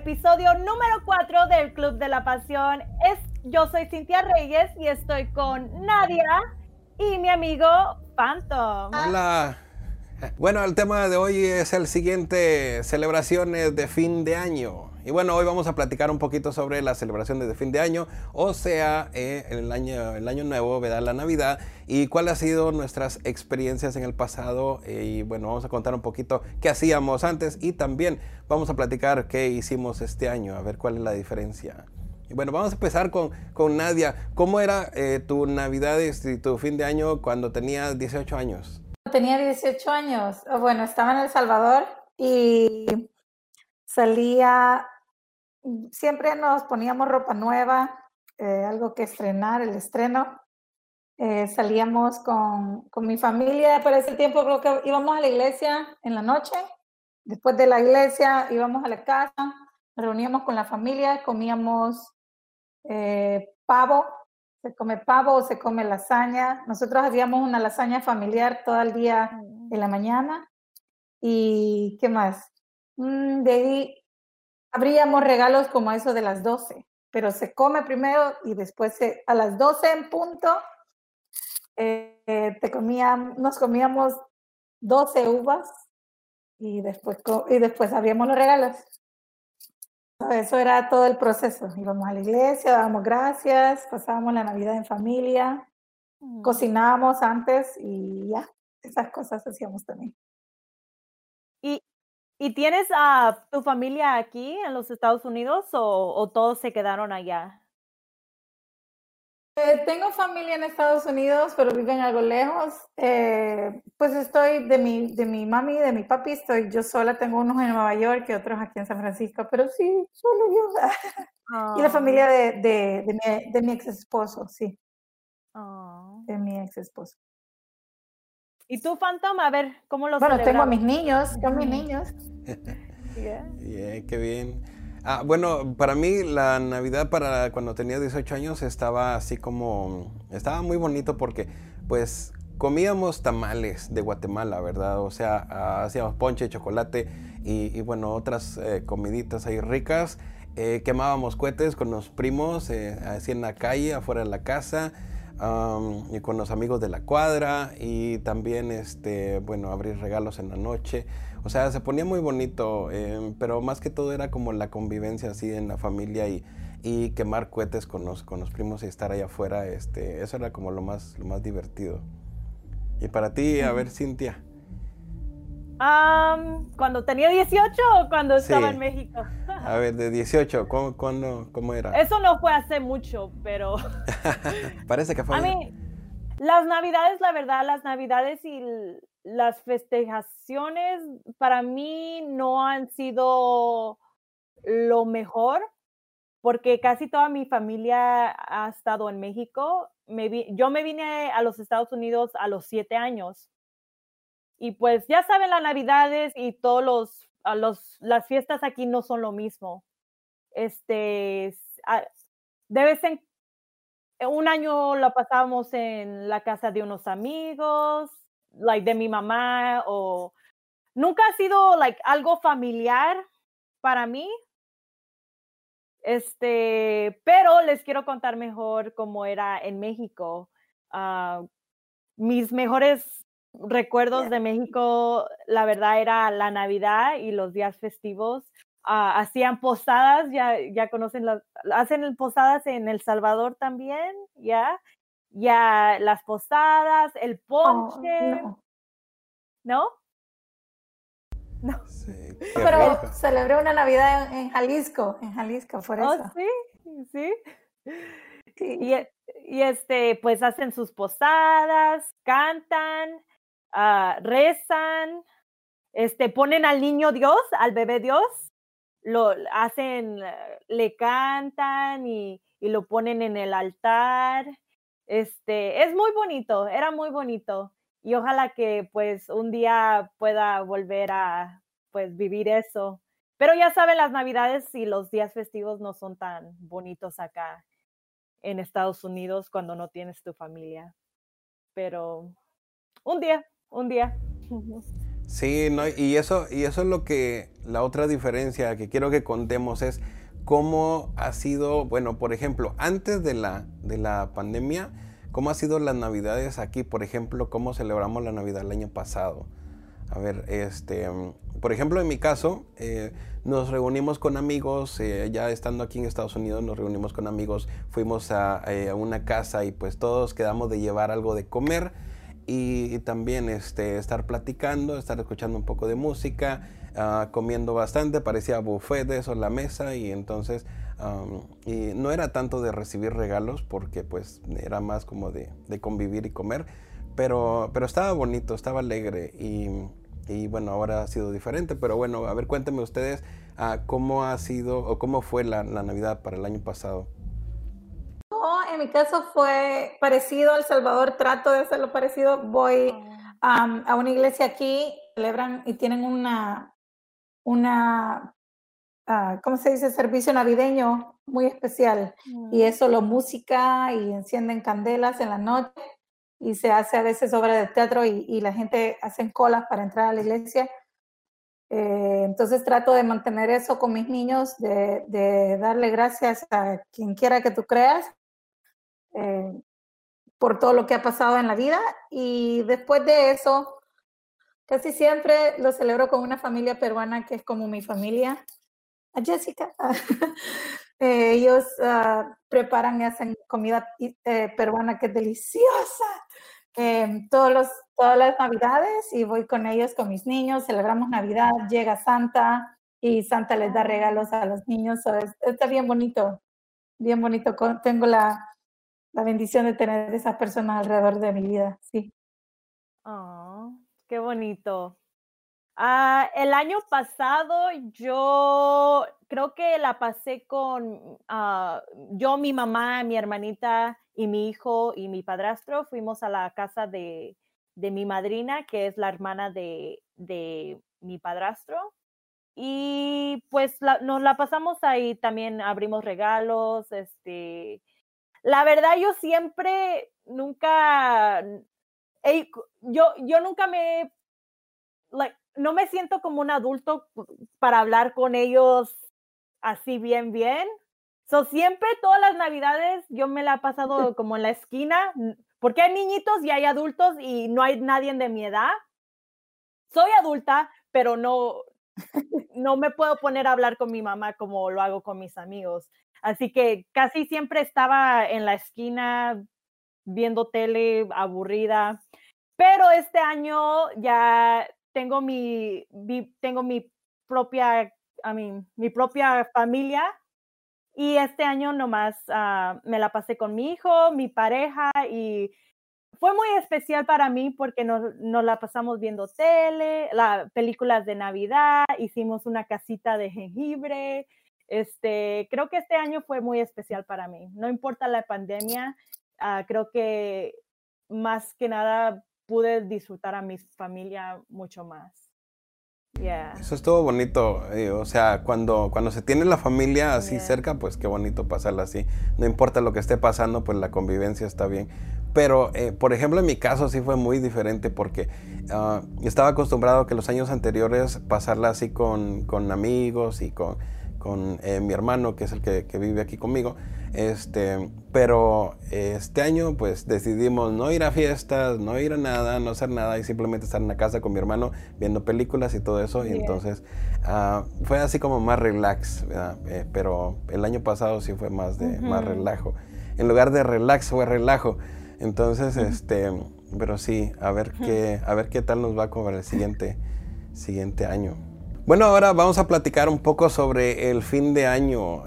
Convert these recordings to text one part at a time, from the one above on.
episodio número 4 del Club de la Pasión. Yo soy Cynthia Reyes y estoy con Nadia y mi amigo Phantom. Hola. Bueno, el tema de hoy es el siguiente, celebraciones de fin de año. Y bueno, hoy vamos a platicar un poquito sobre las celebraciones de fin de año, o sea, el año nuevo, ¿verdad? La Navidad, y cuál ha sido nuestras experiencias en el pasado. Y bueno, vamos a contar un poquito qué hacíamos antes y también vamos a platicar qué hicimos este año, a ver cuál es la diferencia. Y bueno, vamos a empezar con Nadia. ¿Cómo era tu Navidad y tu fin de año cuando tenías 18 años? Tenía 18 años, bueno, estaba en El Salvador y salía, siempre nos poníamos ropa nueva, algo que estrenar, el estreno. Salíamos con mi familia. Para ese tiempo creo que íbamos a la iglesia en la noche, después de la iglesia íbamos a la casa, nos reuníamos con la familia, comíamos pavo. Se come pavo o se come lasaña. Nosotros hacíamos una lasaña familiar todo el día en la mañana. ¿Y qué más? De ahí abríamos regalos como eso de las 12. Pero se come primero y después a las 12 en punto nos comíamos 12 uvas y después abríamos los regalos. Eso era todo el proceso. Íbamos a la iglesia, dábamos gracias, pasábamos la Navidad en familia, cocinábamos antes y ya, esas cosas hacíamos también. ¿Y tienes a tu familia aquí en los Estados Unidos o todos se quedaron allá? Tengo familia en Estados Unidos, pero viven algo lejos. Pues estoy de mi mami y de mi papi, estoy yo sola. Tengo unos en Nueva York y otros aquí en San Francisco, pero sí, solo yo. Oh. Y la familia de mi ex esposo, sí. Oh. De mi ex esposo. ¿Y tú, Phantom? A ver, ¿cómo lo celebramos? Bueno, tengo a mis niños, con mis niños. Yeah. Yeah, qué bien. Ah, bueno, para mí la Navidad para cuando tenía 18 años estaba así como, estaba muy bonito porque pues comíamos tamales de Guatemala, ¿verdad? O sea, hacíamos ponche, chocolate y bueno, otras comiditas ahí ricas. Quemábamos cohetes con los primos, así en la calle, afuera de la casa. Y con los amigos de la cuadra y también, bueno, abrir regalos en la noche. O sea, se ponía muy bonito, pero más que todo era como la convivencia así en la familia y quemar cohetes con los primos y estar allá afuera. Eso era como lo más divertido. Y para ti, a ver, Cynthia. ¿Cuando tenía 18 o cuando estaba en México? A ver, de 18, ¿cómo era? Eso no fue hace mucho, pero... Parece que fue... A mí, las Navidades, la verdad, las Navidades y las festejaciones para mí no han sido lo mejor, porque casi toda mi familia ha estado en México. Yo me vine a los Estados Unidos a los 7 años. Y pues ya saben, las Navidades y todos las fiestas aquí no son lo mismo. De vez en un año la pasábamos en la casa de unos amigos, de mi mamá, o nunca ha sido algo familiar para mí. Pero les quiero contar mejor cómo era en México. Mis mejores recuerdos de México, la verdad, era la Navidad y los días festivos. Hacían posadas, ya conocen, hacen posadas en El Salvador también, ya las posadas, el ponche, ¿no? Sí, pero celebré una Navidad en Jalisco, por eso. Sí. Y pues hacen sus posadas, cantan. Rezan, ponen al niño Dios, al bebé Dios, lo hacen, le cantan y lo ponen en el altar. Es muy bonito, era muy bonito y ojalá que pues un día pueda volver a pues vivir eso. Pero ya saben, las Navidades y los días festivos no son tan bonitos acá en Estados Unidos cuando no tienes tu familia. Pero un día. Sí, no, y eso es lo que, la otra diferencia que quiero que contemos es cómo ha sido, bueno, por ejemplo, antes de la pandemia, cómo ha sido las navidades aquí, por ejemplo, cómo celebramos la Navidad el año pasado. A ver, por ejemplo, en mi caso, nos reunimos con amigos, ya estando aquí en Estados Unidos, nos reunimos con amigos, fuimos a una casa y pues todos quedamos de llevar algo de comer y también estar platicando, estar escuchando un poco de música, comiendo bastante, parecía buffet de eso, la mesa, y entonces y no era tanto de recibir regalos porque pues era más como de convivir y comer, pero estaba bonito, estaba alegre y bueno, ahora ha sido diferente, pero bueno, a ver, cuéntenme ustedes cómo ha sido o cómo fue la Navidad para el año pasado. No, en mi caso fue parecido a El Salvador, trato de hacerlo parecido. Voy a una iglesia aquí, celebran y tienen una ¿cómo se dice? Servicio navideño muy especial. Y es solo música y encienden candelas en la noche. Y se hace a veces obra de teatro y la gente hace colas para entrar a la iglesia. Entonces trato de mantener eso con mis niños, de darle gracias a quien quiera que tú creas por todo lo que ha pasado en la vida. Y después de eso, casi siempre lo celebro con una familia peruana que es como mi familia. A Jessica. Ellos preparan y hacen comida peruana que es deliciosa. Todas las navidades y voy con ellos, con mis niños, celebramos Navidad, llega Santa y Santa les da regalos a los niños. So está bien bonito, bien bonito. Tengo la bendición de tener esas personas alrededor de mi vida, sí. Oh, qué bonito. El año pasado yo creo que la pasé con yo, mi mamá, mi hermanita y mi hijo y mi padrastro. Fuimos a la casa de mi madrina, que es la hermana de mi padrastro. Y pues nos la pasamos ahí, también abrimos regalos. La verdad yo siempre, nunca me... no me siento como un adulto para hablar con ellos así bien. So, siempre, todas las navidades, yo me la he pasado como en la esquina, porque hay niñitos y hay adultos y no hay nadie de mi edad. Soy adulta, pero no me puedo poner a hablar con mi mamá como lo hago con mis amigos. Así que casi siempre estaba en la esquina viendo tele, aburrida. Pero este año ya... Tengo mi propia, mi propia familia, y este año nomás me la pasé con mi hijo, mi pareja, y fue muy especial para mí porque nos la pasamos viendo tele, películas de Navidad, hicimos una casita de jengibre. Creo que este año fue muy especial para mí. No importa la pandemia, creo que más que nada pude disfrutar a mi familia mucho más. Yeah. Eso estuvo bonito, o sea, cuando se tiene la familia así cerca, pues qué bonito pasarla así. No importa lo que esté pasando, pues la convivencia está bien. Pero, por ejemplo, en mi caso sí fue muy diferente porque estaba acostumbrado que los años anteriores pasarla así con amigos y con mi hermano, que es el que vive aquí conmigo, pero este año pues decidimos no ir a fiestas, no ir a nada, no hacer nada y simplemente estar en la casa con mi hermano viendo películas y todo eso. Y entonces fue así como más relax, ¿verdad? Pero el año pasado sí fue más de más relajo. En lugar de relax fue relajo. Entonces, pero sí, a ver qué tal nos va con el siguiente año. Bueno, ahora vamos a platicar un poco sobre el fin de año.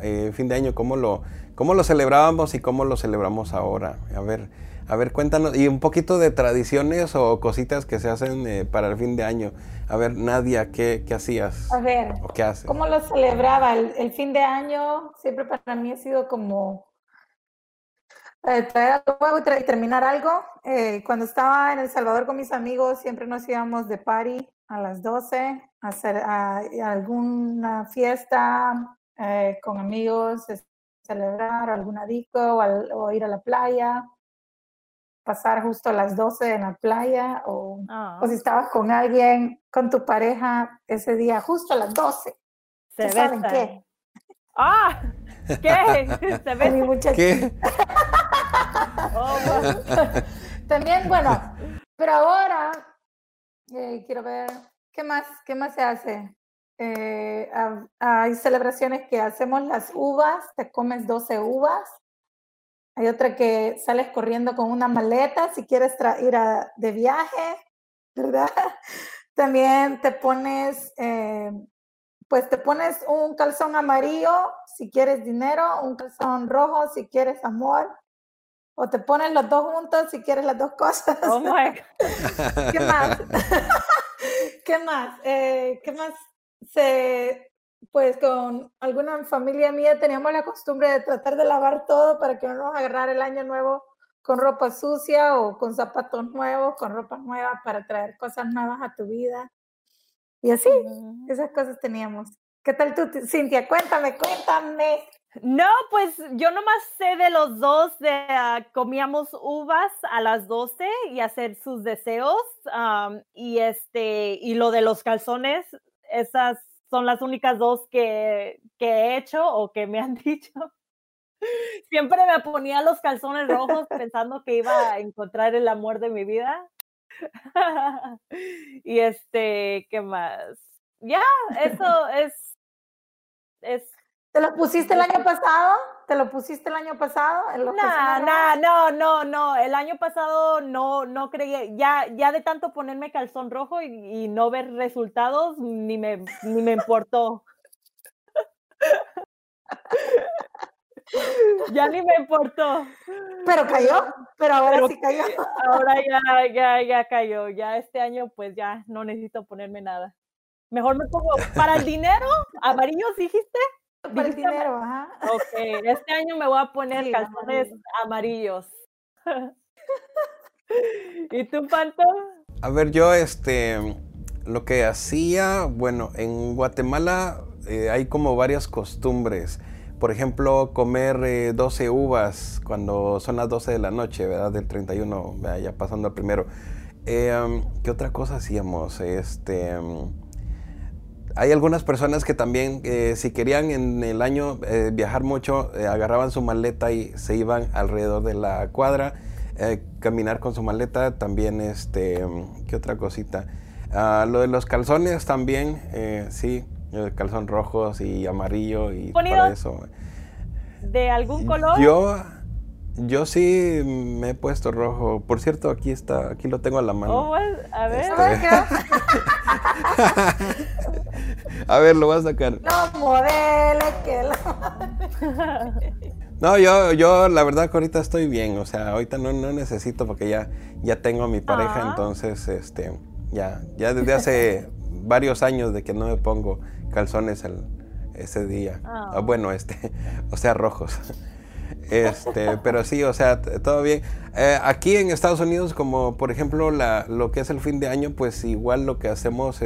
Cómo lo celebrábamos y cómo lo celebramos ahora. A ver, cuéntanos. Y un poquito de tradiciones o cositas que se hacen para el fin de año. A ver, Nadia, ¿qué hacías? A ver, ¿qué haces? ¿Cómo lo celebraba? El fin de año siempre para mí ha sido como traer algo y terminar algo. Cuando estaba en El Salvador con mis amigos, siempre nos íbamos de party a las 12, hacer alguna fiesta con amigos, celebrar alguna disco o ir a la playa. pasar justo a las 12 en la playa o si estabas con alguien, con tu pareja ese día, justo a las 12. ¿Se saben qué? ¡Ah! ¿Qué? ¿Se ve? Mi muchacha. ¿Qué? Oh, bueno. También, bueno, pero ahora quiero ver, ¿qué más se hace? Hay celebraciones que hacemos las uvas, te comes 12 uvas. Hay otra que sales corriendo con una maleta si quieres ir de viaje, ¿verdad? También te pones, un calzón amarillo si quieres dinero, un calzón rojo si quieres amor, o te pones los dos juntos si quieres las dos cosas. Oh my God. ¿Qué más? ¿Qué más? Pues con alguna familia mía teníamos la costumbre de tratar de lavar todo para que no nos agarrara el año nuevo con ropa sucia o con zapatos nuevos, con ropa nueva, para traer cosas nuevas a tu vida. Y así, esas cosas teníamos. ¿Qué tal tú, Cynthia? Cuéntame. No, pues yo nomás sé de los dos, comíamos uvas a las 12 y hacer sus deseos. Y lo de los calzones, esas son las únicas dos que he hecho o que me han dicho. Siempre me ponía los calzones rojos pensando que iba a encontrar el amor de mi vida. Y ¿qué más? Ya, eso es. ¿Te lo pusiste el año pasado? No, el año pasado no creía, ya de tanto ponerme calzón rojo y no ver resultados, ni me importó. Ya ni me importó. Pero cayó, pero ahora sí cayó. Ahora ya cayó, ya este año pues ya no necesito ponerme nada. Mejor me pongo, para el dinero, amarillos dijiste. Para el dinero, ajá. Okay, este año me voy a poner calzones amarillos. ¿Y tú, Phantom? A ver, yo lo que hacía, bueno, en Guatemala hay como varias costumbres. Por ejemplo, comer 12 uvas cuando son las 12 de la noche, ¿verdad? Del 31, ¿verdad? Ya pasando al primero. ¿Qué otra cosa hacíamos? Hay algunas personas que también, si querían en el año viajar mucho, agarraban su maleta y se iban alrededor de la cuadra, caminar con su maleta, también ¿qué otra cosita? Lo de los calzones también, sí, calzón rojos y amarillo y para eso. ¿De algún color? Yo sí me he puesto rojo. Por cierto, aquí lo tengo a la mano. Oh, a ver. A ver, lo voy a sacar. No, modeles que lo... No, yo la verdad que ahorita estoy bien. O sea, ahorita no necesito porque ya tengo a mi pareja. Entonces, ya desde hace varios años de que no me pongo calzones ese día. Bueno, o sea, rojos. Pero sí, o sea, todo bien. Aquí en Estados Unidos, como por ejemplo lo que es el fin de año, pues igual lo que hacemos,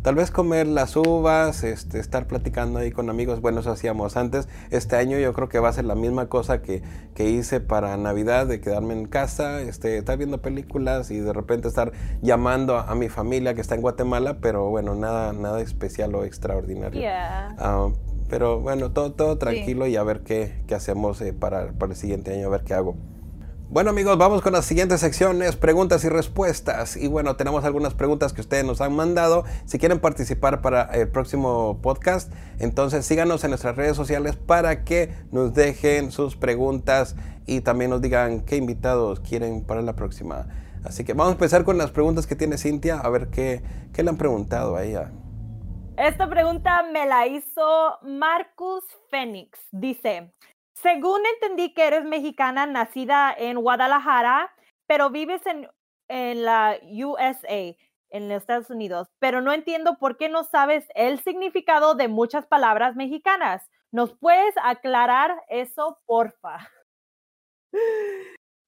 tal vez comer las uvas, estar platicando ahí con amigos. Bueno, eso hacíamos antes. Este año yo creo que va a ser la misma cosa que hice para Navidad, de quedarme en casa, estar viendo películas y de repente estar llamando a mi familia que está en Guatemala, pero bueno, nada especial o extraordinario. Yeah. Pero bueno, todo tranquilo, sí. Y a ver qué hacemos para el siguiente año, a ver qué hago. Bueno, amigos, vamos con las siguientes secciones, preguntas y respuestas. Y bueno, tenemos algunas preguntas que ustedes nos han mandado. Si quieren participar para el próximo podcast, entonces síganos en nuestras redes sociales para que nos dejen sus preguntas y también nos digan qué invitados quieren para la próxima. Así que vamos a empezar con las preguntas que tiene Cynthia, a ver qué le han preguntado a ella. Esta pregunta me la hizo Marcus Fénix. Dice, según entendí que eres mexicana nacida en Guadalajara, pero vives en la USA, en los Estados Unidos, pero no entiendo por qué no sabes el significado de muchas palabras mexicanas. ¿Nos puedes aclarar eso, porfa?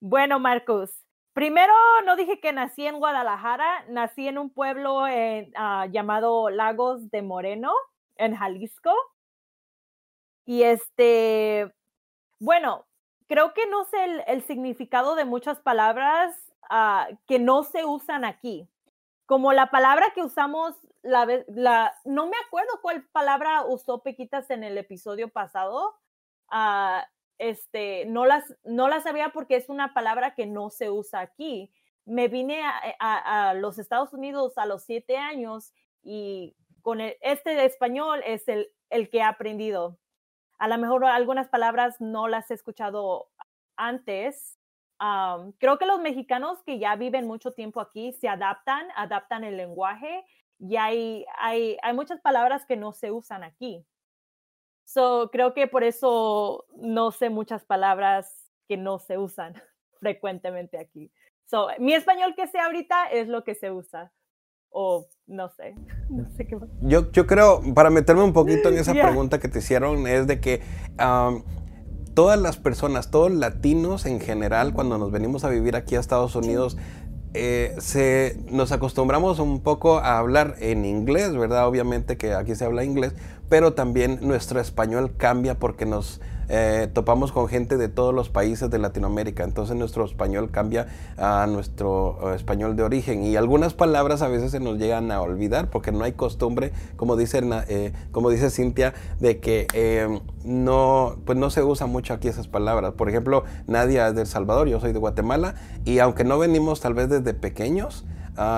Bueno, Marcus. Primero, no dije que nací en Guadalajara, nací en un pueblo llamado Lagos de Moreno, en Jalisco. Y bueno, creo que no sé el significado de muchas palabras que no se usan aquí. Como la palabra que usamos, no me acuerdo cuál palabra usó Pequitas en el episodio pasado. No la sabía porque es una palabra que no se usa aquí. Me vine a los Estados Unidos a los 7 años y con este español es el que he aprendido. A lo mejor algunas palabras no las he escuchado antes. Creo que los mexicanos que ya viven mucho tiempo aquí se adaptan el lenguaje y hay muchas palabras que no se usan aquí. So, creo que por eso no sé muchas palabras que no se usan frecuentemente aquí. So, mi español que sé ahorita es lo que se usa. O no sé qué más. Yo creo, para meterme un poquito en esa pregunta que te hicieron, es de que todas las personas, todos latinos en general, cuando nos venimos a vivir aquí a Estados Unidos, nos acostumbramos un poco a hablar en inglés, ¿verdad? Obviamente que aquí se habla inglés, pero también nuestro español cambia porque nos topamos con gente de todos los países de Latinoamérica. Entonces nuestro español cambia a nuestro español de origen y algunas palabras a veces se nos llegan a olvidar porque no hay costumbre, como dice Cynthia, de que no se usa mucho aquí esas palabras. Por ejemplo, Nadia es de El Salvador, yo soy de Guatemala, y aunque no venimos tal vez desde pequeños,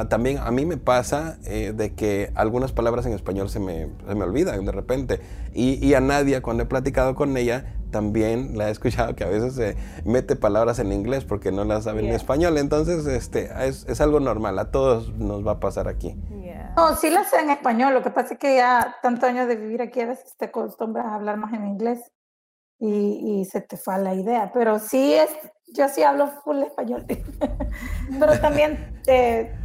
también a mí me pasa de que algunas palabras en español se me olvidan de repente, y a Nadia, cuando he platicado con ella, también la he escuchado que a veces se mete palabras en inglés porque no las sabe en español. Entonces es algo normal, a todos nos va a pasar aquí. No, sí las sé en español, lo que pasa es que ya tantos años de vivir aquí a veces te acostumbras a hablar más en inglés y se te fue la idea, pero sí es... Yo sí hablo full español, pero también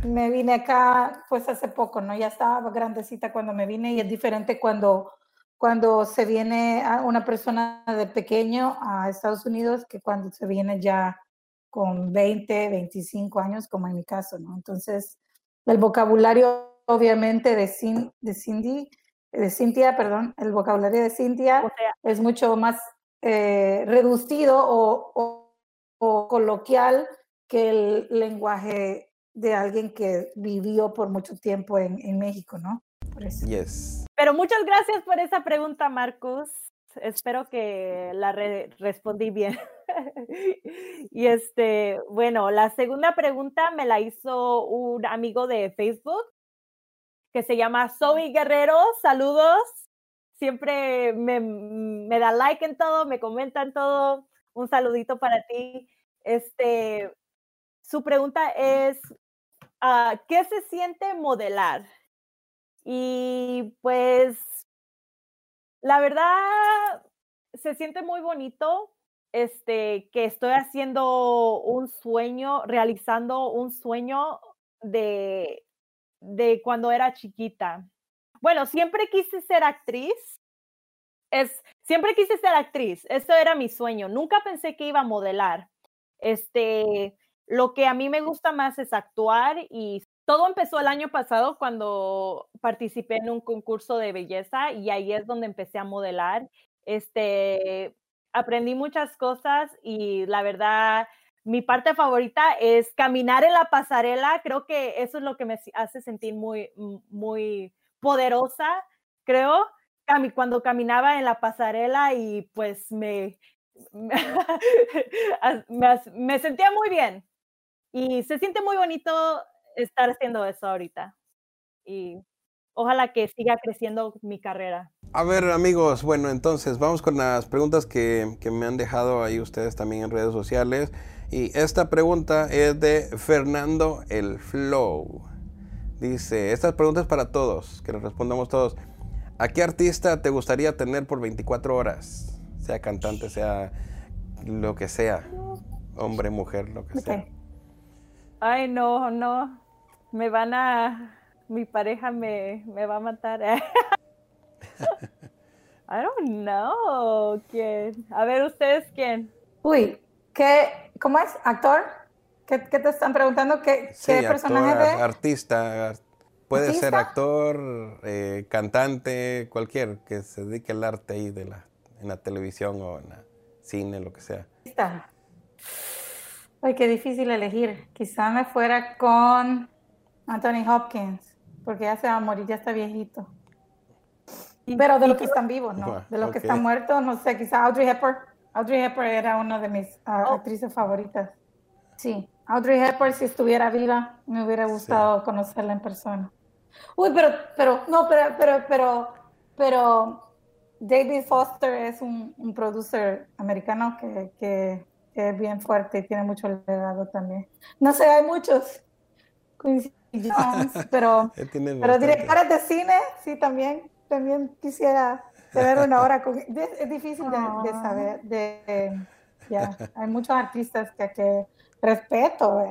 me vine acá pues hace poco, ¿no? Ya estaba grandecita cuando me vine y es diferente cuando se viene a una persona de pequeño a Estados Unidos que cuando se viene ya con 20, 25 años, como en mi caso, ¿no? Entonces, el vocabulario obviamente de Cynthia, o sea, es mucho más reducido o coloquial que el lenguaje de alguien que vivió por mucho tiempo en México, ¿no? Por eso. Yes. Pero muchas gracias por esa pregunta, Marcus. Espero que la respondí bien. Y bueno, la segunda pregunta me la hizo un amigo de Facebook que se llama Zoe Guerrero. Saludos. Siempre me da like en todo, me comentan todo. Un saludito para ti. Su pregunta es, ¿qué se siente modelar? Y pues, la verdad, se siente muy bonito que estoy haciendo un sueño, realizando un sueño de cuando era chiquita. Bueno, siempre quise ser actriz. Siempre quise ser actriz, eso era mi sueño, nunca pensé que iba a modelar. Lo que a mí me gusta más es actuar y todo empezó el año pasado cuando participé en un concurso de belleza y ahí es donde empecé a modelar. Aprendí muchas cosas y la verdad, mi parte favorita es caminar en la pasarela, creo que eso es lo que me hace sentir muy, muy poderosa, creo. Cuando caminaba en la pasarela y pues me sentía muy bien y se siente muy bonito estar haciendo eso ahorita y ojalá que siga creciendo mi carrera. A ver, amigos, bueno, entonces vamos con las preguntas que me han dejado ahí ustedes también en redes sociales, y esta pregunta es de Fernando el Flow. Dice, estas preguntas para todos, que les respondamos todos. ¿A qué artista te gustaría tener por 24 horas? Sea cantante, sea lo que sea. Hombre, mujer, lo que sea. Ay, no. Mi pareja me va a matar. I don't know. ¿Quién? A ver, ¿ustedes quién? Uy, ¿cómo es? ¿Actor? ¿Qué te están preguntando? ¿Qué personaje actor, de...? Artista, puede ser actor, cantante, cualquier que se dedique al arte ahí en la televisión o en el cine, lo que sea. favorita. Ay, qué difícil elegir. Quizá me fuera con Anthony Hopkins, porque ya se va a morir, ya está viejito. Pero de los que están vivos, ¿no? De los que están muertos, no sé, quizá Audrey Hepburn. Audrey Hepburn era una de mis actrices favoritas. Sí, Audrey Hepburn, si estuviera viva, me hubiera gustado conocerla en persona. Uy, pero David Foster es un producer americano que es bien fuerte y tiene mucho legado también. No sé, hay muchos. Quincy Jones, pero directores de cine, sí, también quisiera tener una hora con... Es difícil de saber. Hay muchos artistas que respeto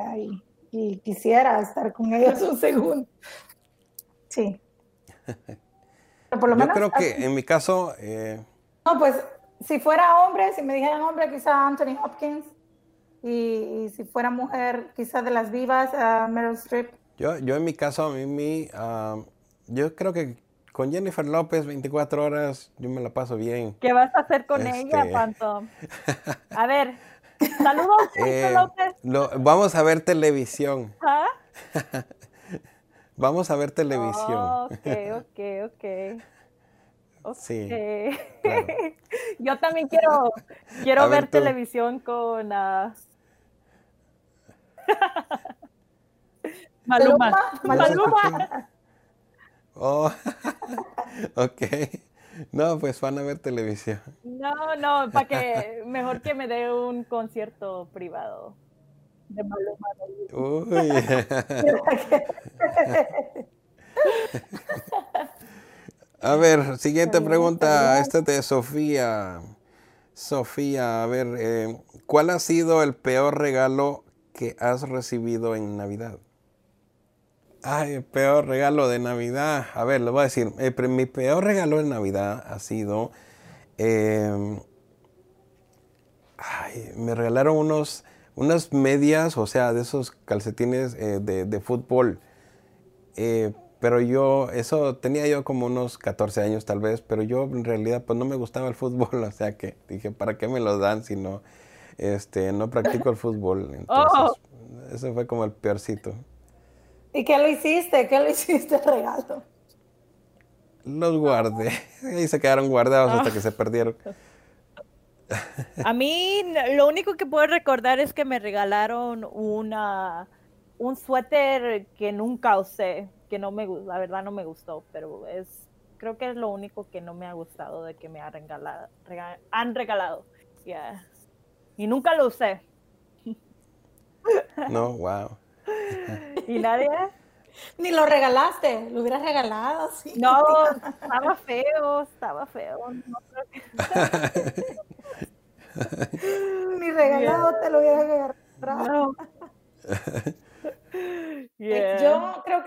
y quisiera estar con ellos un segundo. Sí. Pero por lo menos, creo que en mi caso... No, pues si fuera hombre, si me dijeran hombre, quizá Anthony Hopkins. Y si fuera mujer, quizá de las vivas, Meryl Streep. Yo en mi caso, a mí, yo creo que con Jennifer López, 24 horas, yo me la paso bien. ¿Qué vas a hacer con ella, Phantom? A ver, saludos, López. Vamos a ver televisión. ¿Ah? Vamos a ver televisión. Oh, ok. Sí, claro. Yo también quiero ver televisión con Maluma. Oh, ok. No, pues van a ver televisión. No, para que mejor que me dé un concierto privado de Maluma. Uy. A ver, siguiente pregunta. Esta es de Sofía. Sofía, a ver, ¿cuál ha sido el peor regalo que has recibido en Navidad? Ay, el peor regalo de Navidad. A ver, les voy a decir. Mi peor regalo de Navidad ha sido... me regalaron unas medias, o sea, de esos calcetines de fútbol. Pero yo, eso tenía yo como unos 14 años tal vez, pero yo en realidad pues no me gustaba el fútbol. O sea que dije, ¿para qué me los dan si no, no practico el fútbol? Entonces, eso fue como el peorcito. ¿Y qué lo hiciste? ¿Qué lo hiciste el regalo? Los guardé. Y se quedaron guardados hasta que se perdieron. A mí lo único que puedo recordar es que me regalaron un suéter que nunca usé, que no me gustó, la verdad no me gustó, pero creo que es lo único que no me ha gustado de que me han regalado. Yeah. Y nunca lo usé. No, wow. ¿Y nadie? Ni lo regalaste, lo hubieras regalado. Sí. No, estaba feo. No creo que... Ni regalado te lo hubieras regalado. Yeah. Yo creo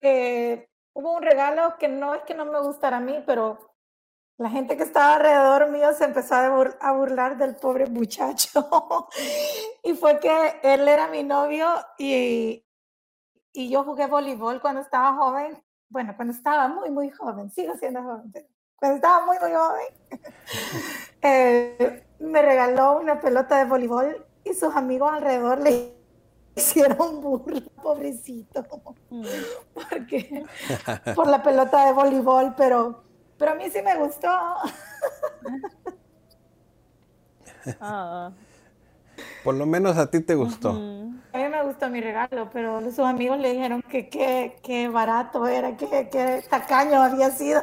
que hubo un regalo que no es que no me gustara a mí, pero la gente que estaba alrededor mío se empezó a burlar del pobre muchacho. Y fue que él era mi novio y yo jugué voleibol cuando estaba joven. Bueno, cuando estaba muy, muy joven. Sigo siendo joven. Pero cuando estaba muy, muy joven, me regaló una pelota de voleibol y sus amigos alrededor le hicieron burla, pobrecito. Porque, por la pelota de voleibol, pero a mí sí me gustó. Por lo menos a ti te gustó. A mí me gustó mi regalo, pero sus amigos le dijeron que qué barato era, que tacaño había sido.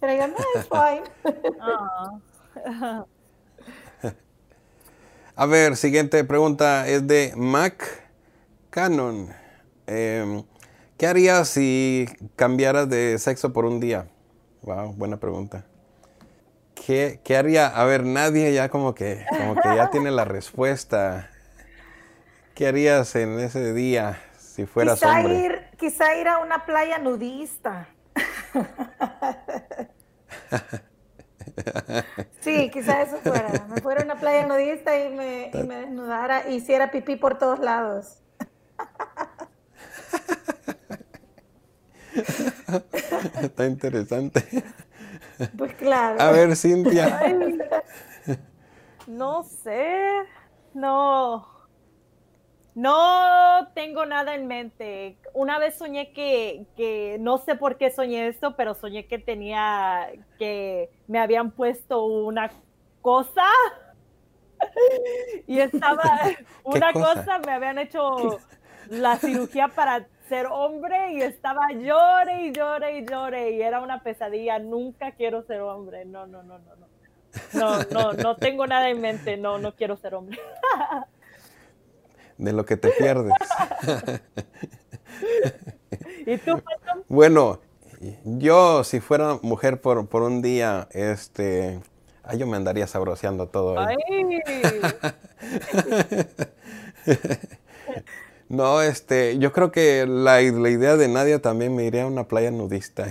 Pero yo no, es fine. A ver, siguiente pregunta es de Mac Cannon. ¿Qué harías si cambiaras de sexo por un día? Wow, buena pregunta. ¿Qué haría? A ver, nadie ya como que ya tiene la respuesta. ¿Qué harías en ese día si fueras hombre? Quizá ir a una playa nudista. Sí, quizá eso fuera. Me fuera a una playa nudista y me desnudara y hiciera pipí por todos lados. Está interesante. Pues claro. A ver, Cynthia. No sé, no tengo nada en mente. Una vez soñé que no sé por qué soñé esto, pero soñé que tenía, que me habían puesto una cosa y estaba, una cosa, me habían hecho la cirugía para ser hombre y estaba llore y llore y llore y era una pesadilla. Nunca quiero ser hombre, no tengo nada en mente, no quiero ser hombre. De lo que te pierdes. ¿Y tú, Phantom? Bueno, yo si fuera mujer por un día, yo me andaría sabroseando todo. ¡Ay! No, yo creo que la idea de Nadia también, me iría a una playa nudista.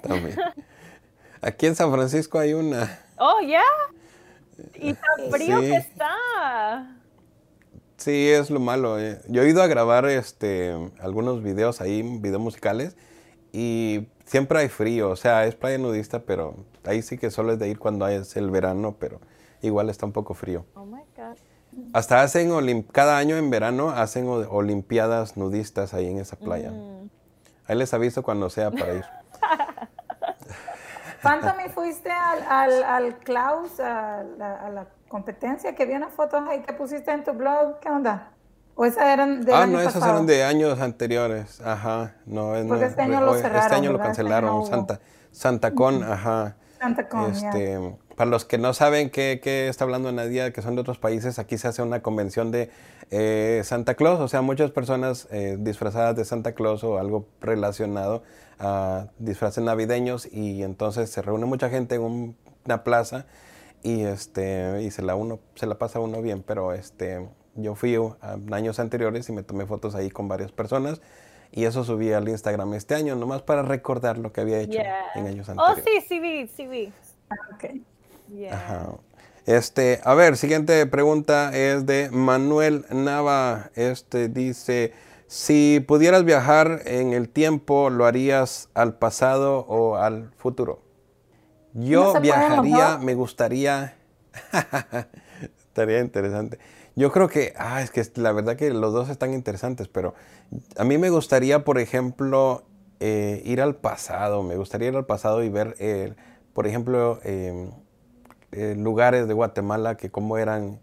También. Aquí en San Francisco hay una. Oh, ya. Yeah. Y tan frío sí. Que está. Sí, es lo malo. Yo he ido a grabar algunos videos ahí, videos musicales, y siempre hay frío. O sea, es playa nudista, pero ahí sí que solo es de ir cuando es el verano, pero igual está un poco frío. Oh my God. Hasta cada año en verano hacen olimpiadas nudistas ahí en esa playa. Ahí les aviso cuando sea para ir. Phantom, ¿y fuiste al Klaus, a la competencia? Que vi unas fotos ahí que pusiste en tu blog. ¿Qué onda? ¿O esas eran de año pasado? Esas eran de años anteriores. Ajá. Porque este año lo cerraron. Este año lo cancelaron. Este año Santa Con, ajá. Santa Con, yeah. Para los que no saben qué está hablando Nadia, que son de otros países, aquí se hace una convención de Santa Claus. O sea, muchas personas disfrazadas de Santa Claus o algo relacionado a disfraces navideños, y entonces se reúne mucha gente en una plaza y se la pasa uno bien, pero yo fui a años anteriores y me tomé fotos ahí con varias personas y eso subí al Instagram este año nomás para recordar lo que había hecho en años anteriores. Oh, sí vi. Okay. Yeah. Ajá. A ver, siguiente pregunta es de Manuel Nava. Dice: si pudieras viajar en el tiempo, ¿lo harías al pasado o al futuro? Yo viajaría, me gustaría. Estaría interesante. Yo creo que, es que la verdad que los dos están interesantes, pero a mí me gustaría, por ejemplo, ir al pasado. Me gustaría ir al pasado y ver, por ejemplo, lugares de Guatemala que cómo eran.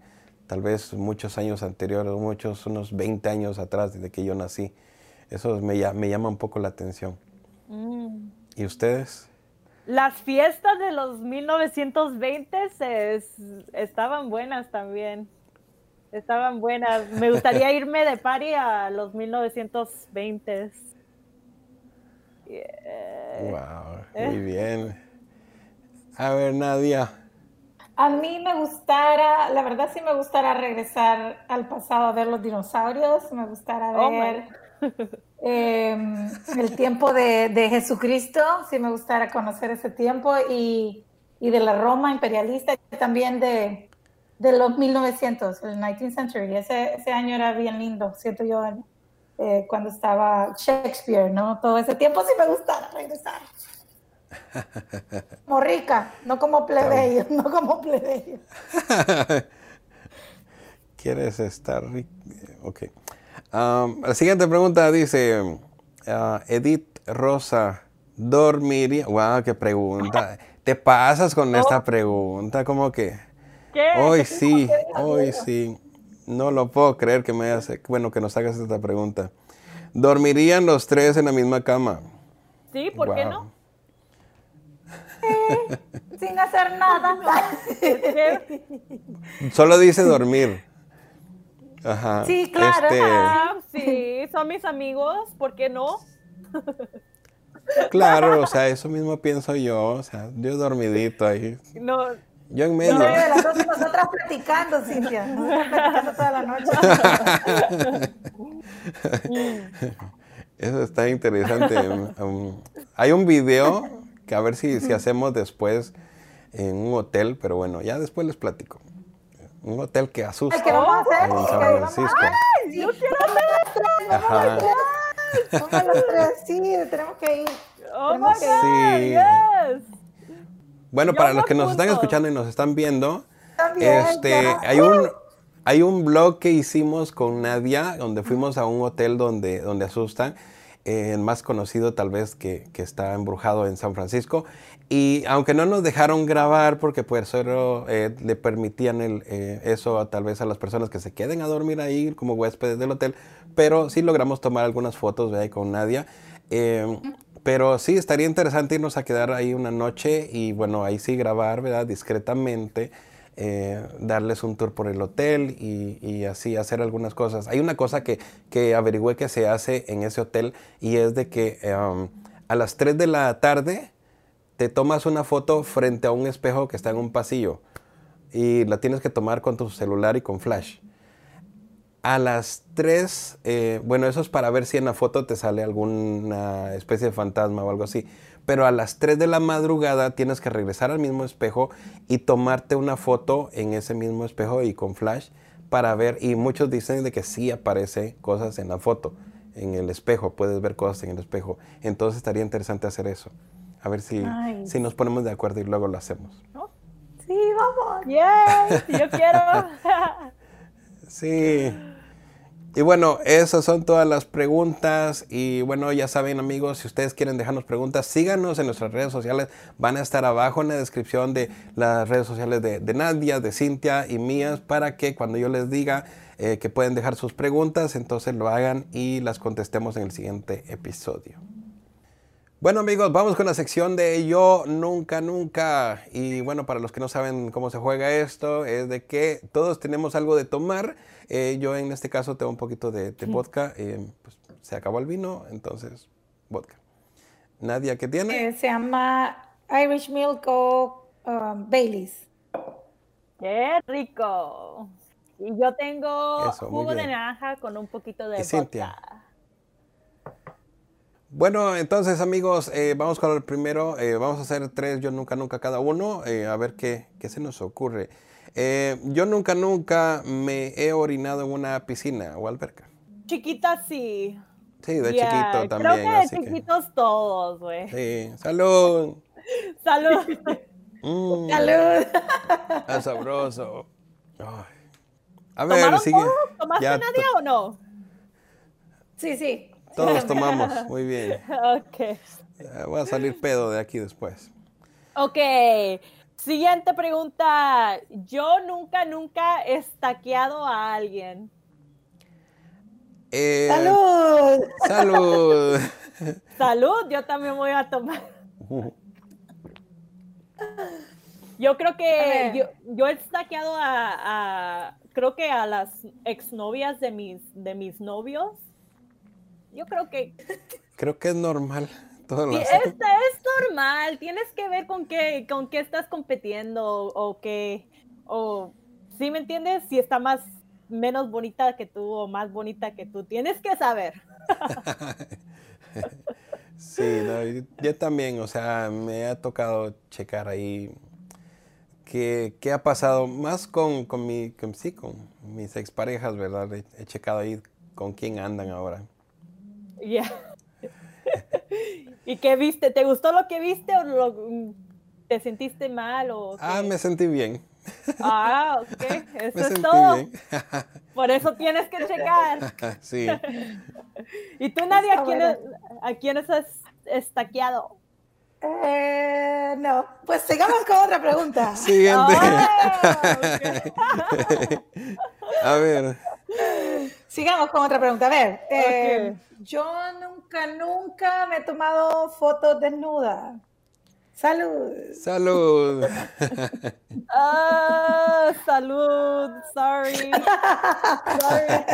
Tal vez muchos años anteriores, unos 20 años atrás desde que yo nací. Eso me llama un poco la atención. ¿Y ustedes? Las fiestas de los 1920s estaban buenas también. Estaban buenas. Me gustaría irme de party a los 1920s. Yeah. Wow, muy bien. A ver, Nadia. A mí me gustara, la verdad sí me gustara regresar al pasado a ver los dinosaurios, me gustara ver el tiempo de Jesucristo, sí me gustara conocer ese tiempo y de la Roma imperialista, y también de los 1900, el 19th century, ese año era bien lindo, siento yo, cuando estaba Shakespeare, ¿no? Todo ese tiempo sí me gustara regresar. Como rica, no como plebeyo, no como plebeyo. ¿Quieres estar rica? Ok. La siguiente pregunta dice, Edith Rosa, ¿dormiría? Wow, qué pregunta. Te pasas con esta pregunta, como que hoy sí. No lo puedo creer que que nos hagas esta pregunta. ¿Dormirían los tres en la misma cama? Sí, ¿por qué no? Sin hacer nada. Solo dice dormir. Ajá. Sí, claro. Ajá, sí, son mis amigos, ¿por qué no? Claro, o sea, eso mismo pienso yo, o sea, yo dormidito ahí. No. Yo en medio. Nosotras platicando, Cynthia. Nosotras platicando toda la noche. Eso está interesante. Hay un video que a ver si hacemos después en un hotel, pero bueno, ya después les platico. Un hotel que asusta. ¿Qué vamos a hacer? En San Francisco. ¡Ay, yo quiero hacer esto! ¡Vamos a los tres! Sí, tenemos que ir. ¡Oh, my God! Sí. Yes. Bueno, para los que nos están escuchando y nos están viendo, También, hay un blog que hicimos con Nadia, donde fuimos a un hotel donde asustan, el más conocido tal vez que está embrujado en San Francisco. Y aunque no nos dejaron grabar porque pues solo le permitían eso tal vez a las personas que se queden a dormir ahí como huéspedes del hotel, pero sí logramos tomar algunas fotos de ahí con Nadia. Pero sí, estaría interesante irnos a quedar ahí una noche y bueno, ahí sí grabar, ¿verdad? Discretamente, darles un tour por el hotel y así hacer algunas cosas. Hay una cosa que averigüé que se hace en ese hotel y es de que a las 3 de la tarde te tomas una foto frente a un espejo que está en un pasillo y la tienes que tomar con tu celular y con flash. A las 3, bueno, eso es para ver si en la foto te sale alguna especie de fantasma o algo así. Pero a las 3 de la madrugada tienes que regresar al mismo espejo y tomarte una foto en ese mismo espejo y con flash para ver. Y muchos dicen de que sí aparece cosas en la foto, en el espejo. Puedes ver cosas en el espejo. Entonces estaría interesante hacer eso. A ver si nos ponemos de acuerdo y luego lo hacemos. ¿No? Sí, vamos. ¡Yay! ¡Sí, yo quiero! Sí. Y bueno, esas son todas las preguntas. Y bueno, ya saben amigos, si ustedes quieren dejarnos preguntas, síganos en nuestras redes sociales. Van a estar abajo en la descripción de las redes sociales de Nadia, de Cynthia y mías, para que cuando yo les diga que pueden dejar sus preguntas, entonces lo hagan y las contestemos en el siguiente episodio. Bueno amigos, vamos con la sección de Yo Nunca Nunca. Y bueno, para los que no saben cómo se juega esto, es de que todos tenemos algo de tomar. Yo en este caso tengo un poquito de vodka. Pues, se acabó el vino, entonces vodka. Nadia, ¿qué tiene? Se llama Irish Milk o Baileys. ¡Qué rico! Y yo tengo jugo de naranja con un poquito de vodka. Cynthia. Bueno, entonces amigos, vamos con el primero. Vamos a hacer 3 Yo Nunca Nunca cada uno, a ver qué se nos ocurre. Yo nunca nunca me he orinado en una piscina o alberca. Chiquita sí. Sí, de chiquito también. Creo que de chiquitos todos, güey. Sí, salud. Salud. Salud. Ah, sabroso. Ay. A ver, sigue. ¿Tomaste Nadia o no? Sí, sí. Todos tomamos, muy bien. Ok. Voy a salir pedo de aquí después. Ok. Siguiente pregunta. Yo nunca, nunca he estaqueado a alguien. ¡Salud! ¡Salud! ¡Salud! Yo también voy a tomar. Yo creo que yo he estaqueado creo que a las exnovias de mis novios. Yo creo que... es normal. Es normal. Tienes que ver con qué estás compitiendo o qué... O, ¿sí me entiendes? Si está menos bonita que tú o más bonita que tú. Tienes que saber. Sí, no, yo también. O sea, me ha tocado checar ahí qué ha pasado. Más con mis exparejas, ¿verdad? He checado ahí con quién andan ahora. Yeah. ¿Y qué viste? ¿Te gustó lo que viste o te sentiste mal? O me sentí bien. Ah, ok. Eso es todo. Bien. Por eso tienes que checar. Sí. ¿Y tú, Nadia, a quiénes has estaqueado? No. Pues sigamos con otra pregunta. Siguiente. Oh, okay. A ver. Sigamos con otra pregunta. A ver, yo nunca, nunca me he tomado fotos desnuda. ¡Salud! ¡Salud! ¡Ah! Oh, ¡salud! ¡Sorry! ¡Sorry!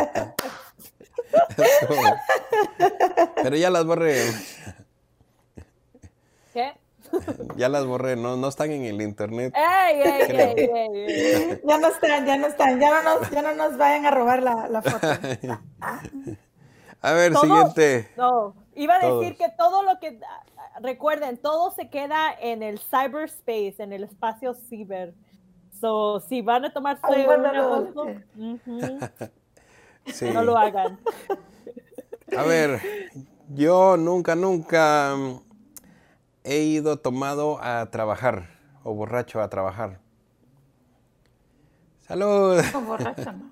Pero ya las borré. ¿Qué? Ya las borré, no están en el internet. Ey. Ya no están, ya no nos vayan a robar la foto. A ver, siguiente. No, iba a decir que todo se queda en el cyberspace, en el espacio ciber. So, si van a tomarse una foto, sí. No lo hagan. A ver, yo nunca, nunca... he ido tomado a trabajar o borracho a trabajar. Salud. No, borracha, no.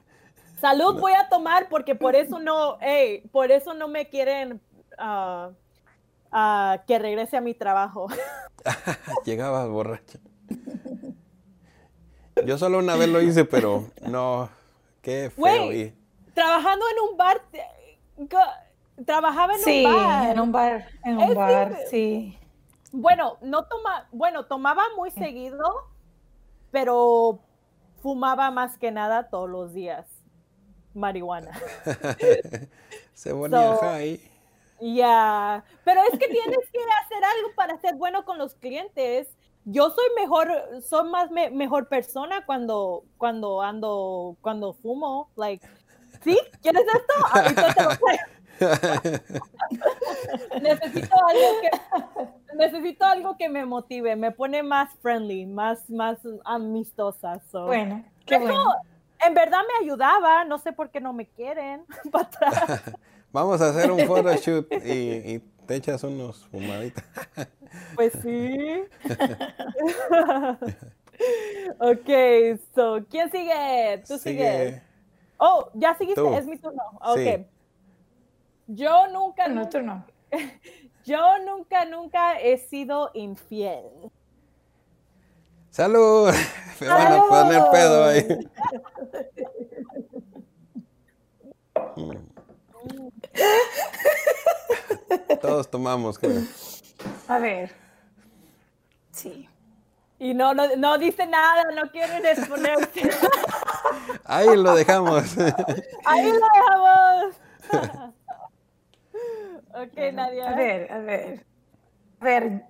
Salud voy a tomar porque por eso no, hey, por eso no me quieren que regrese a mi trabajo. Llegabas borracha. Yo solo una vez lo hice, pero no, qué feo. Wey, trabajando en un bar, trabajaba en sí, un bar. Sí, en un bar, sí. Bueno, no toma, bueno, tomaba muy seguido, pero fumaba más que nada todos los días marihuana. Se ponía high. Ya, pero es que tienes que hacer algo para ser bueno con los clientes. Yo soy mejor, soy más mejor persona cuando fumo, like, ¿sí? ¿Quieres esto? Ahorita te lo traigo. Necesito algo que me motive, me pone más friendly, más amistosa. So. Bueno, qué eso, bueno. En verdad me ayudaba, no sé por qué no me quieren para atrás. Vamos a hacer un photoshoot y te echas unos fumaditas. Pues sí. Ok, so, ¿quién sigue? Tú sigues. Oh, ya seguiste, tú. Es mi turno. Ok. Sí. Yo nunca he sido infiel. ¡Salud! Me van a poner pedo ahí. Todos tomamos, creo. A ver. Sí. Y no dice nada, no quieren exponerse. Ahí lo dejamos. Ahí lo dejamos. Ok, bueno, Nadia. A ver.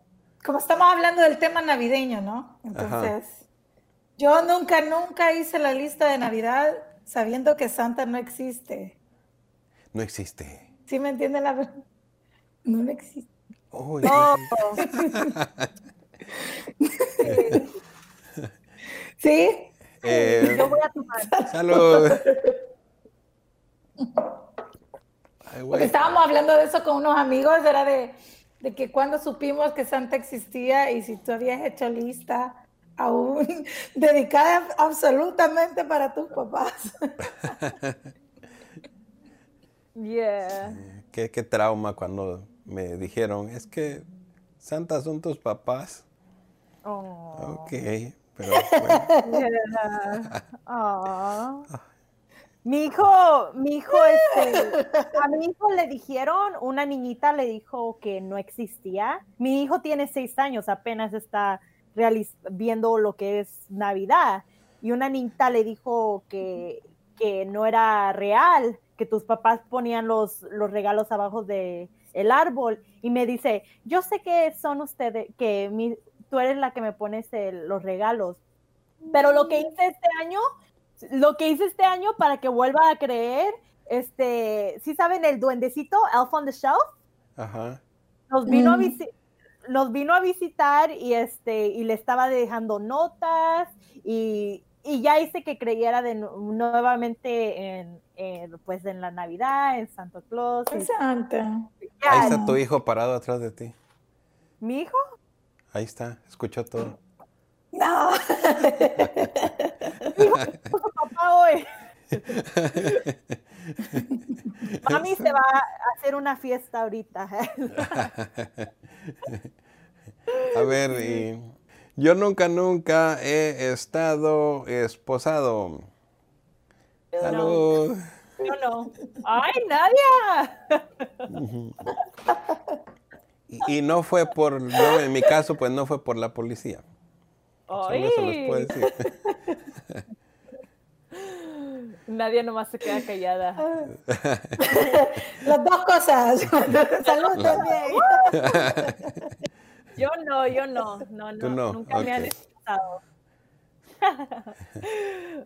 Como estamos hablando del tema navideño, ¿no? Entonces, ajá. Yo nunca hice la lista de Navidad sabiendo que Santa no existe. No existe. ¿Sí me entienden la verdad? No existe. Oh, no. ¿Sí? Yo voy a tomar. Salud. Porque estábamos hablando de eso con unos amigos, era de que cuando supimos que Santa existía y si tú habías hecho lista aún dedicada absolutamente para tus papás. Yeah. Qué trauma cuando me dijeron, es que Santa son tus papás. Oh. Ok, pero bueno. Yeah. Oh. A mi hijo le dijeron, una niñita le dijo que no existía. Mi hijo tiene 6 años, apenas está viendo lo que es Navidad. Y una niñita le dijo que no era real, que tus papás ponían los regalos abajo de el árbol, y me dice, yo sé que son ustedes, que tú eres la que me pones los regalos, pero lo que hice este año para que vuelva a creer, ¿sí saben el duendecito, Elf on the Shelf? Ajá. Nos vino a visitar y, y le estaba dejando notas y ya hice que creyera nuevamente pues en la Navidad, en Santa Claus. En Santa. Ahí está tu hijo parado atrás de ti. ¿Mi hijo? Ahí está, escuchó todo. No. Mi hijo puso papá hoy. Mami se va a hacer una fiesta ahorita. A ver, yo nunca he estado esposado. Salud. No. ¡Ay, Nadia! Y no fue en mi caso, pues no fue por la policía. ¡Ay! Solo se los puedo decir. Nadia nomás se queda callada. Las dos cosas. Salud también. Yo no. No. Nunca me han esposado.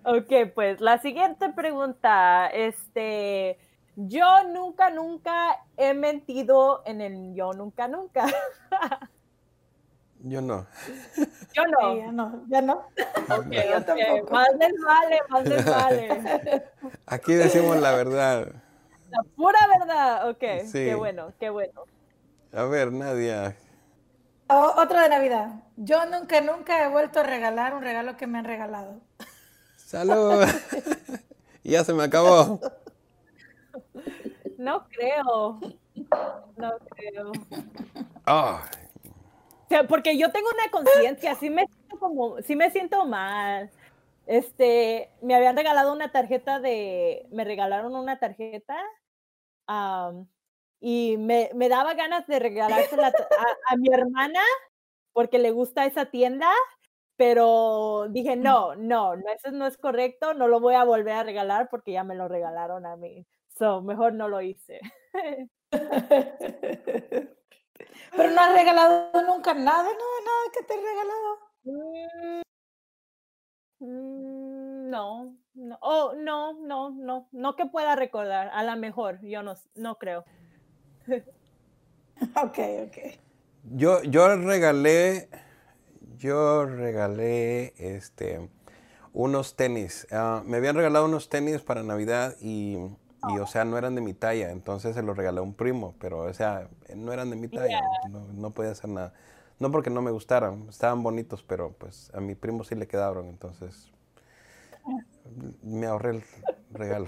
Ok, pues la siguiente pregunta, yo nunca he mentido en el yo nunca. Yo no. Sí, ya no. Okay. Más les vale. Aquí decimos la verdad. La pura verdad, ok, sí. Qué bueno. A ver, Nadia. Otro de Navidad. Yo nunca he vuelto a regalar un regalo que me han regalado. ¡Salud! Ya se me acabó. No creo. No creo. Oh. O sea, porque yo tengo una conciencia, sí me siento mal. Me habían regalado una tarjeta me regalaron una tarjeta y me daba ganas de regalársela a mi hermana porque le gusta esa tienda, pero dije, no, eso no es correcto, no lo voy a volver a regalar porque ya me lo regalaron a mí. So, mejor no lo hice. Pero no has regalado nunca nada que te he regalado. No. Oh, no. No que pueda recordar. A lo mejor, yo no creo. Ok. Yo regalé unos tenis. Me habían regalado unos tenis para Navidad y o sea, no eran de mi talla, entonces se los regalé a un primo, pero, o sea, no eran de mi talla, no podía hacer nada. No porque no me gustaran, estaban bonitos, pero pues a mi primo sí le quedaron, entonces me ahorré el regalo.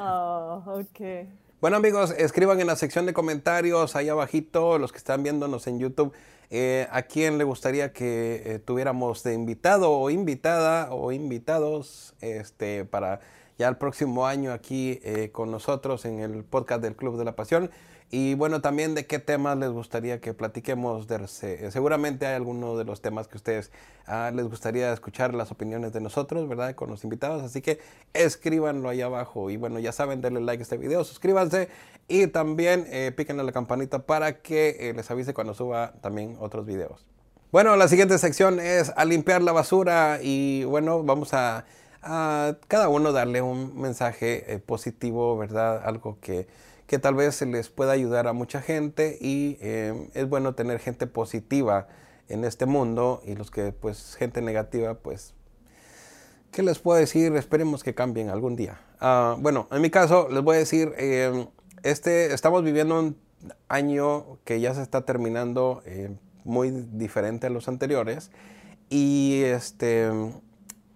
Oh, ok. Bueno, amigos, escriban en la sección de comentarios, ahí abajito, los que están viéndonos en YouTube, a quién le gustaría que tuviéramos de invitado o invitada o invitados para... ya el próximo año aquí con nosotros en el podcast del Club de la Pasión. Y bueno, también de qué temas les gustaría que platiquemos. Seguramente hay alguno de los temas que ustedes les gustaría escuchar las opiniones de nosotros, ¿verdad? Con los invitados. Así que escríbanlo ahí abajo. Y bueno, ya saben, denle like a este video, suscríbanse y también píquenle la campanita para que les avise cuando suba también otros videos. Bueno, la siguiente sección es a limpiar la basura. Y bueno, vamos a cada uno darle un mensaje positivo, ¿verdad? Algo que tal vez les pueda ayudar a mucha gente, y es bueno tener gente positiva en este mundo, y los que, pues, gente negativa, pues, ¿qué les puedo decir? Esperemos que cambien algún día. Bueno, en mi caso les voy a decir, estamos viviendo un año que ya se está terminando muy diferente a los anteriores, y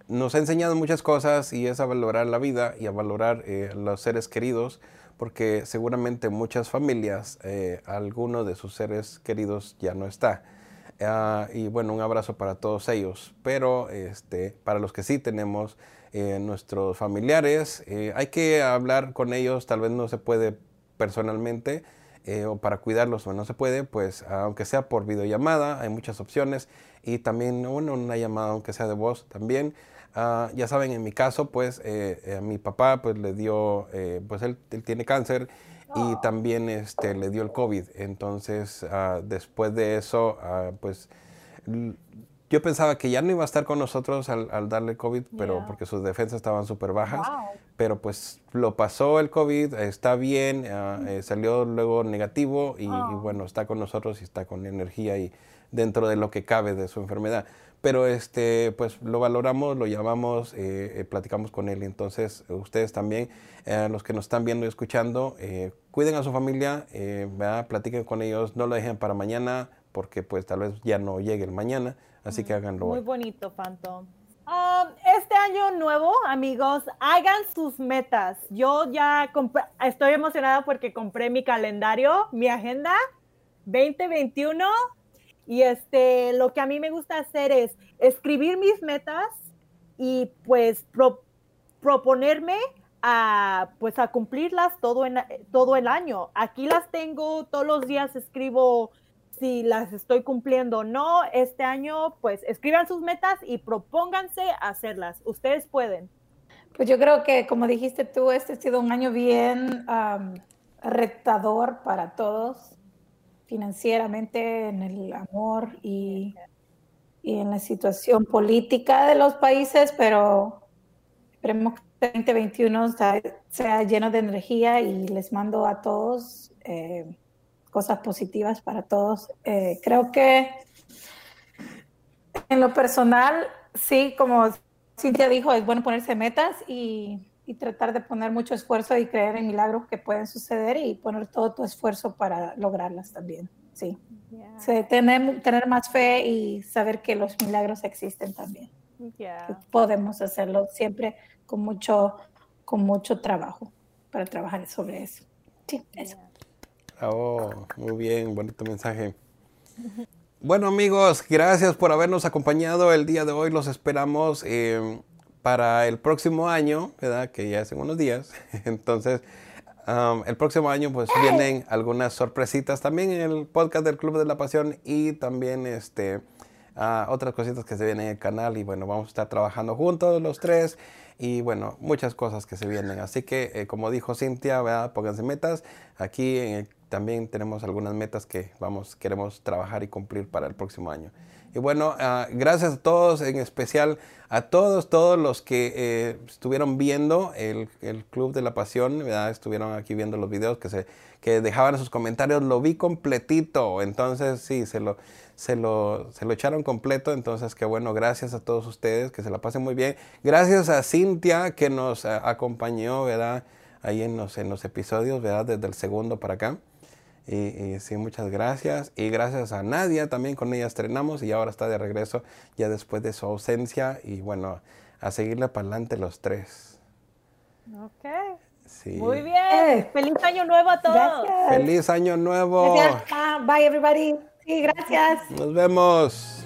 nos ha enseñado muchas cosas, y es a valorar la vida y a valorar los seres queridos, porque seguramente muchas familias, alguno de sus seres queridos ya no está. Y bueno, un abrazo para todos ellos. Pero para los que sí tenemos nuestros familiares, hay que hablar con ellos, tal vez no se puede personalmente, o para cuidarlos, o no se puede, pues aunque sea por videollamada, hay muchas opciones, y también una llamada, aunque sea de voz también. Ya saben, en mi caso, pues, a mi papá, pues, le dio, pues, él tiene cáncer, y también, le dio el COVID. Entonces, después de eso, pues, yo pensaba que ya no iba a estar con nosotros al darle COVID, pero porque sus defensas estaban súper bajas. Wow. Pero, pues, lo pasó el COVID, está bien, salió luego negativo, y, bueno, está con nosotros y está con energía y dentro de lo que cabe de su enfermedad. Pero pues lo valoramos, lo llamamos, platicamos con él. Entonces, ustedes también, los que nos están viendo y escuchando, cuiden a su familia, platiquen con ellos, no lo dejen para mañana, porque pues tal vez ya no llegue el mañana, así que háganlo. Muy bonito, Phantom. Este año nuevo, amigos, hagan sus metas. Yo ya estoy emocionada porque compré mi calendario, mi agenda 2021. Y lo que a mí me gusta hacer es escribir mis metas y pues proponerme a cumplirlas todo el año. Aquí las tengo, todos los días escribo si las estoy cumpliendo o no. Este año, pues, escriban sus metas y propónganse hacerlas. Ustedes pueden. Pues yo creo que, como dijiste tú, ha sido un año bien retador para todos, financieramente, en el amor y en la situación política de los países, pero esperemos que 2021 sea lleno de energía, y les mando a todos cosas positivas para todos. Creo que en lo personal, sí, como Cynthia dijo, es bueno ponerse metas y tratar de poner mucho esfuerzo y creer en milagros que pueden suceder, y poner todo tu esfuerzo para lograrlas también, sí. Yeah. Tener más fe y saber que los milagros existen también. Yeah. Podemos hacerlo siempre con mucho trabajo para trabajar sobre eso. Sí, eso. Oh, muy bien, bonito mensaje. Bueno, amigos, gracias por habernos acompañado el día de hoy. Los esperamos para el próximo año, ¿verdad? Que ya es en unos días. Entonces, el próximo año pues vienen algunas sorpresitas también en el podcast del Club de la Pasión y también otras cositas que se vienen en el canal. Y bueno, vamos a estar trabajando juntos los tres. Y bueno, muchas cosas que se vienen. Así que, como dijo Cynthia, ¿verdad? Pónganse metas. Aquí en el también tenemos algunas metas que queremos trabajar y cumplir para el próximo año. Y bueno, gracias a todos, en especial a todos los que estuvieron viendo el Club de la Pasión, ¿verdad? Estuvieron aquí viendo los videos que dejaban sus comentarios. Lo vi completito, entonces sí, se lo echaron completo. Entonces, qué bueno, gracias a todos ustedes, que se la pasen muy bien. Gracias a Cynthia que nos acompañó, ¿verdad? Ahí en los episodios, ¿verdad? Desde el segundo para acá. Y sí, muchas gracias. Y gracias a Nadia también, con ella estrenamos y ahora está de regreso ya después de su ausencia. Y bueno, a seguirle para adelante los tres. Ok. Sí. Muy bien. Feliz año nuevo a todos. Gracias. Feliz año nuevo. Gracias. Bye, everybody. Sí, gracias. Nos vemos.